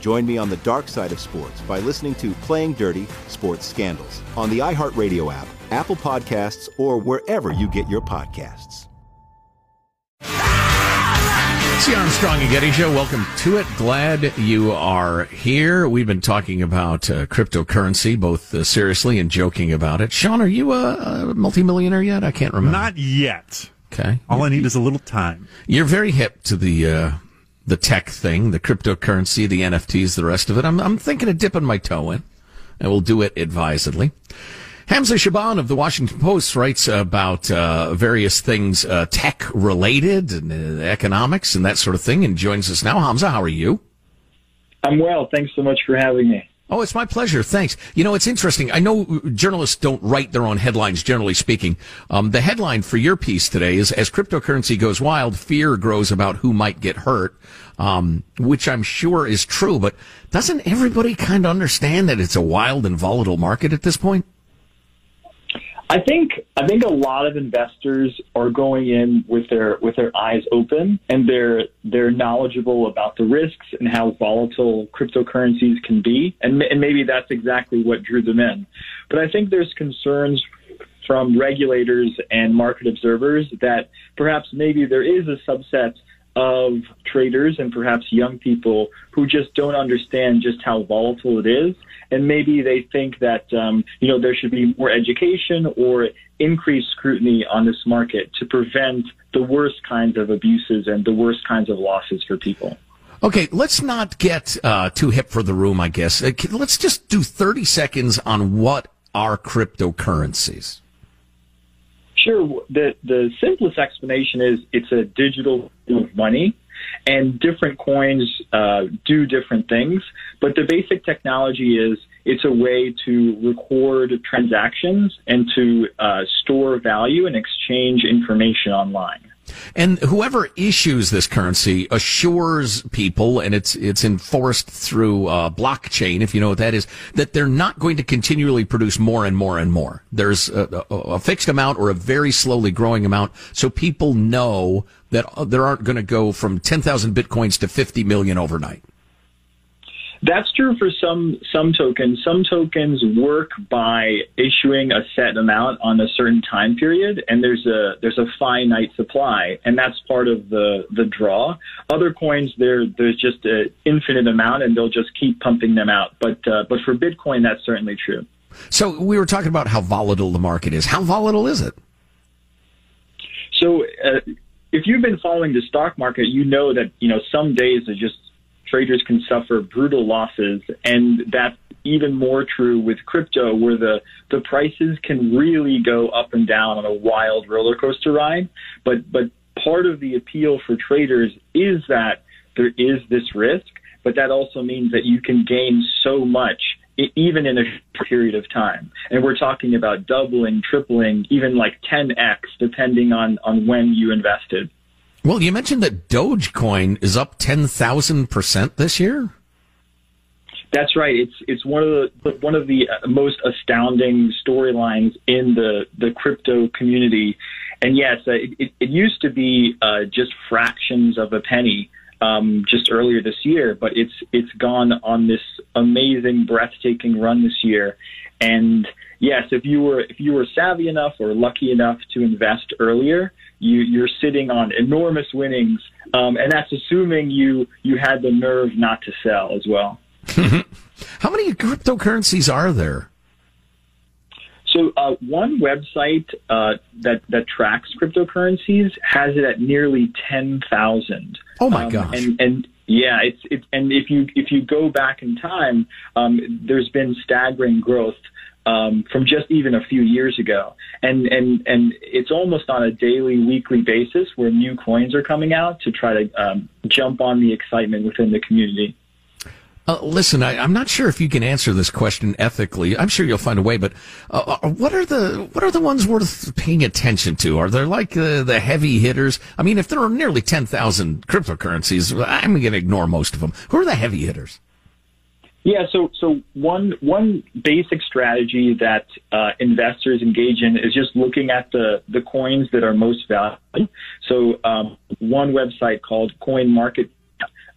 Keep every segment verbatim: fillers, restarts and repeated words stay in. Join me on the dark side of sports by listening to Playing Dirty Sports Scandals on the iHeartRadio app, Apple Podcasts, or wherever you get your podcasts. C. Armstrong and Getty Show, welcome to it. Glad you are here. We've been talking about uh, cryptocurrency, both uh, seriously and joking about it. Sean, are you a, a multimillionaire yet? I can't remember. Not yet. Okay. All you're, I need is a little time. You're very hip to the... Uh, The tech thing, the cryptocurrency, the N F Ts, the rest of it. I'm, I'm thinking of dipping my toe in, and we'll do it advisedly. Hamza Shaban of the Washington Post writes about uh, various things uh, tech-related and uh, economics and that sort of thing, and joins us now. Hamza, how are you? I'm well. Thanks so much for having me. Oh, it's my pleasure. Thanks. You know, it's interesting. I know journalists don't write their own headlines, generally speaking. Um, the headline for your piece today is, as cryptocurrency goes wild, fear grows about who might get hurt, um, which I'm sure is true. But doesn't everybody kind of understand that it's a wild and volatile market at this point? I think I think a lot of investors are going in with their with their eyes open, and they're they're knowledgeable about the risks and how volatile cryptocurrencies can be, and, and maybe that's exactly what drew them in. But I think there's concerns from regulators and market observers that perhaps maybe there is a subset of traders and perhaps young people who just don't understand just how volatile it is. And maybe they think that, um, you know, there should be more education or increased scrutiny on this market to prevent the worst kinds of abuses and the worst kinds of losses for people. Okay, let's not get uh, too hip for the room, I guess. Let's just do thirty seconds on what are cryptocurrencies. Sure. The, the simplest explanation is it's a digital money, and different coins uh, do different things. But the basic technology is it's a way to record transactions and to uh, store value and exchange information online. And whoever issues this currency assures people, and it's it's enforced through uh, blockchain, if you know what that is, that they're not going to continually produce more and more and more. There's a, a, a fixed amount or a very slowly growing amount, so people know that there aren't going to go from ten thousand bitcoins to fifty million overnight. That's true for some some tokens. Some tokens work by issuing a set amount on a certain time period, and there's a there's a finite supply, and that's part of the, the draw. Other coins, there there's just an infinite amount, and they'll just keep pumping them out. But uh, but for Bitcoin, that's certainly true. So we were talking about how volatile the market is. How volatile is it? So uh, if you've been following the stock market, you know that you know some days are just traders can suffer brutal losses, and that's even more true with crypto, where the, the prices can really go up and down on a wild roller coaster ride. But but part of the appeal for traders is that there is this risk, but that also means that you can gain so much, even in a period of time. And we're talking about doubling, tripling, even like ten x, depending on, on when you invested. Well, you mentioned that Dogecoin is up ten thousand percent this year. That's right. It's it's one of the one of the most astounding storylines in the, the crypto community. And yes, it, it, it used to be uh, just fractions of a penny um, just earlier this year, but it's it's gone on this amazing, breathtaking run this year. And yes, if you were if you were savvy enough or lucky enough to invest earlier, you, you're sitting on enormous winnings, um, and that's assuming you you had the nerve not to sell as well. How many cryptocurrencies are there? So uh, one website uh, that that tracks cryptocurrencies has it at nearly ten thousand. Oh my um, gosh! And, and yeah, it's it, and if you if you go back in time, um, there's been staggering growth um, from just even a few years ago, and and and it's almost on a daily, weekly basis where new coins are coming out to try to um, jump on the excitement within the community. Uh, listen, I, I'm not sure if you can answer this question ethically. I'm sure you'll find a way, but uh, what are the what are the ones worth paying attention to? Are there like uh, the heavy hitters? I mean, if there are nearly ten thousand cryptocurrencies, I'm going to ignore most of them. Who are the heavy hitters? Yeah, so so one one basic strategy that uh, investors engage in is just looking at the, the coins that are most valuable. So um, one website called CoinMarketCap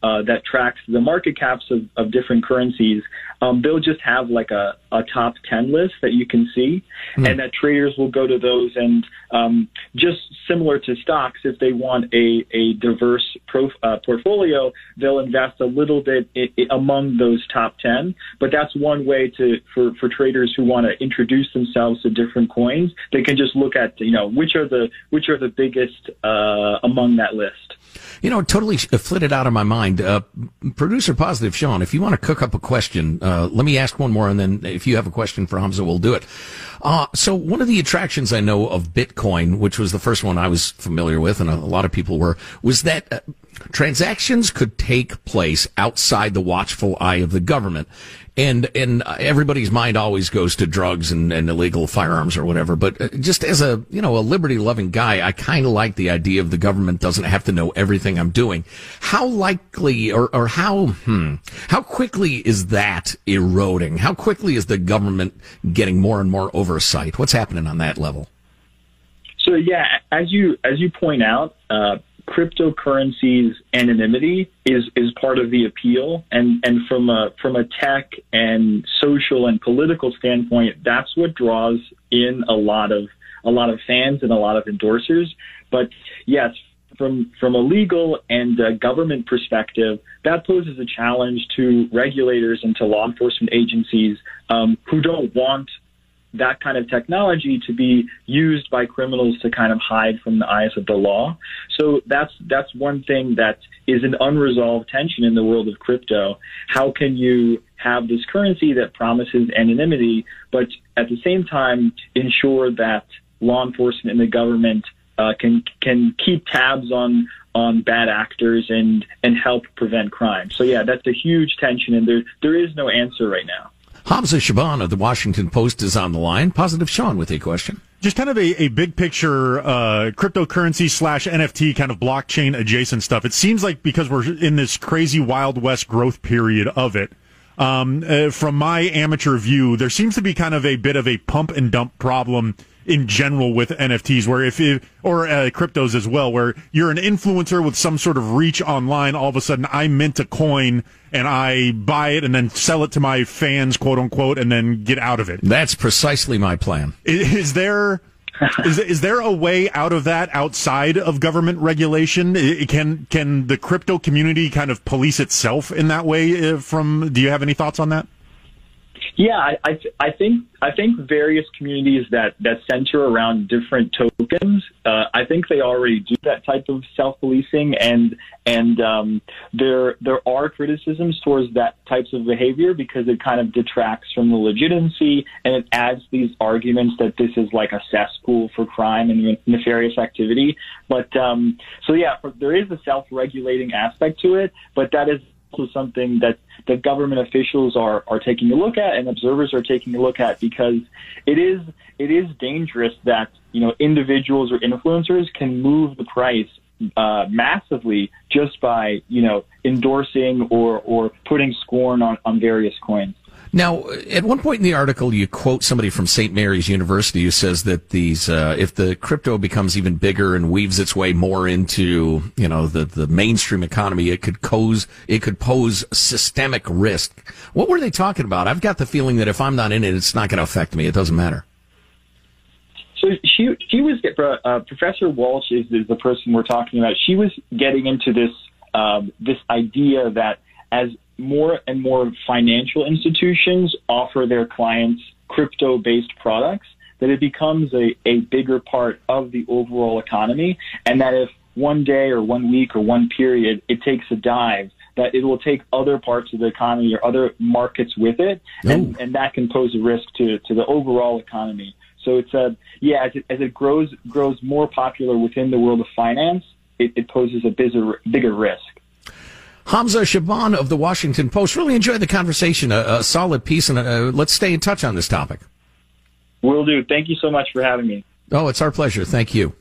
Uh, that tracks the market caps of, of different currencies. Um, they'll just have like a, a top ten list that you can see, mm. and that traders will go to those and um, just similar to stocks, if they want a, a diverse prof, uh, portfolio, they'll invest a little bit i- i- among those top ten. But that's one way to for, for traders who want to introduce themselves to different coins. They can just look at you know which are the which are the biggest uh, among that list. You know, totally flitted out of my mind. Uh, Producer Positive Sean, if you want to cook up a question, uh, let me ask one more, and then if you have a question for Hamza, we'll do it. Uh, so one of the attractions I know of Bitcoin, which was the first one I was familiar with, and a lot of people were, was that uh, transactions could take place outside the watchful eye of the government. And and everybody's mind always goes to drugs and, and illegal firearms or whatever. But just as a you know a liberty loving guy, I kind of like the idea of the government doesn't have to know everything I'm doing. How likely or or how hmm, how quickly is that eroding? How quickly is the government getting more and more oversight? What's happening on that level? So yeah, as you as you point out, uh, cryptocurrencies' anonymity is is part of the appeal, and and from a from a tech and social and political standpoint, that's what draws in a lot of a lot of fans and a lot of endorsers. But yes, from from a legal and a government perspective, that poses a challenge to regulators and to law enforcement agencies um, who don't want that kind of technology to be used by criminals to kind of hide from the eyes of the law. So that's that's one thing that is an unresolved tension in the world of crypto. How can you have this currency that promises anonymity, but at the same time ensure that law enforcement and the government uh, can can keep tabs on on bad actors and and help prevent crime? So yeah, that's a huge tension, and there there is no answer right now. Hamza Shaban of the Washington Post is on the line. Positive Sean with a question. Just kind of a, a big picture uh, cryptocurrency slash N F T kind of blockchain adjacent stuff. It seems like because we're in this crazy Wild West growth period of it, um, uh, from my amateur view, there seems to be kind of a bit of a pump and dump problem in general with N F Ts, where if it, or uh, cryptos as well, where you're an influencer with some sort of reach online, all of a sudden I mint a coin and I buy it and then sell it to my fans, quote unquote, and then get out of it. That's precisely my plan. Is, is there is, is there a way out of that outside of government regulation? It, can can the crypto community kind of police itself in that way? From do you have any thoughts on that? Yeah, I, I, th- I think I think various communities that, that center around different tokens, uh, I think they already do that type of self-policing, and and um, there there are criticisms towards that types of behavior because it kind of detracts from the legitimacy, and it adds these arguments that this is like a cesspool for crime and nefarious activity. But um, so yeah, there is a self-regulating aspect to it, but that is also something that the government officials are, are taking a look at and observers are taking a look at, because it is it is dangerous that you know individuals or influencers can move the price uh, massively just by, you know, endorsing or, or putting scorn on, on various coins. Now, at one point in the article, you quote somebody from Saint Mary's University who says that these, uh, if the crypto becomes even bigger and weaves its way more into, you know, the, the mainstream economy, it could pose, it could pose systemic risk. What were they talking about? I've got the feeling that if I'm not in it, it's not going to affect me. It doesn't matter. So she, she was, uh, Professor Walsh is, is the person we're talking about. She was getting into this, um, this idea that as more and more financial institutions offer their clients crypto-based products, that it becomes a, a bigger part of the overall economy, and that if one day or one week or one period it takes a dive, that it will take other parts of the economy or other markets with it, and, and that can pose a risk to, to the overall economy. So it's a, yeah, as it, as it grows grows more popular within the world of finance, it, it poses a bigger, bigger risk. Hamza Shaban of the Washington Post. Really enjoyed the conversation. A, a solid piece, and a, a, let's stay in touch on this topic. Will do. Thank you so much for having me. Oh, it's our pleasure. Thank you.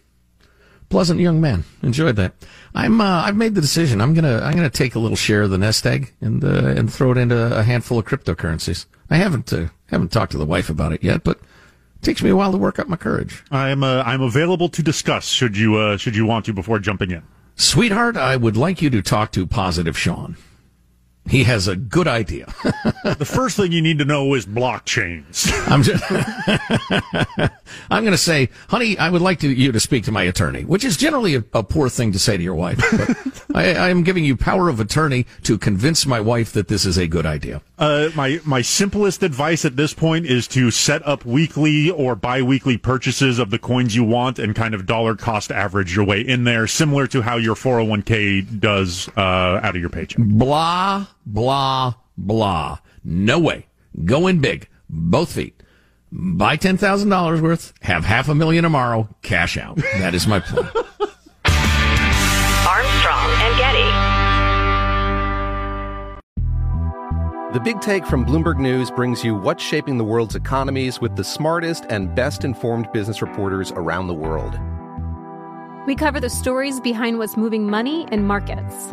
Pleasant young man. Enjoyed that. I'm. Uh, I've made the decision. I'm gonna. I'm gonna take a little share of the nest egg and uh, and throw it into a handful of cryptocurrencies. I haven't uh, haven't talked to the wife about it yet, but it takes me a while to work up my courage. I'm. Uh, I'm available to discuss. Should you. Uh, should you want to before jumping in. Sweetheart, I would like you to talk to Positive Sean. He has a good idea. The first thing you need to know is blockchains. I'm just, I'm going to say, honey, I would like to, you to speak to my attorney, which is generally a, a poor thing to say to your wife. But I, I am giving you power of attorney to convince my wife that this is a good idea. Uh, my, my simplest advice at this point is to set up weekly or bi-weekly purchases of the coins you want and kind of dollar cost average your way in there, similar to how your four oh one k does uh, out of your paycheck. Blah. Blah, blah. No way. Go in big. Both feet. Buy ten thousand dollars worth. Have half a million tomorrow. Cash out. That is my plan. Armstrong and Getty. The Big Take from Bloomberg News brings you what's shaping the world's economies with the smartest and best-informed business reporters around the world. We cover the stories behind what's moving money and markets,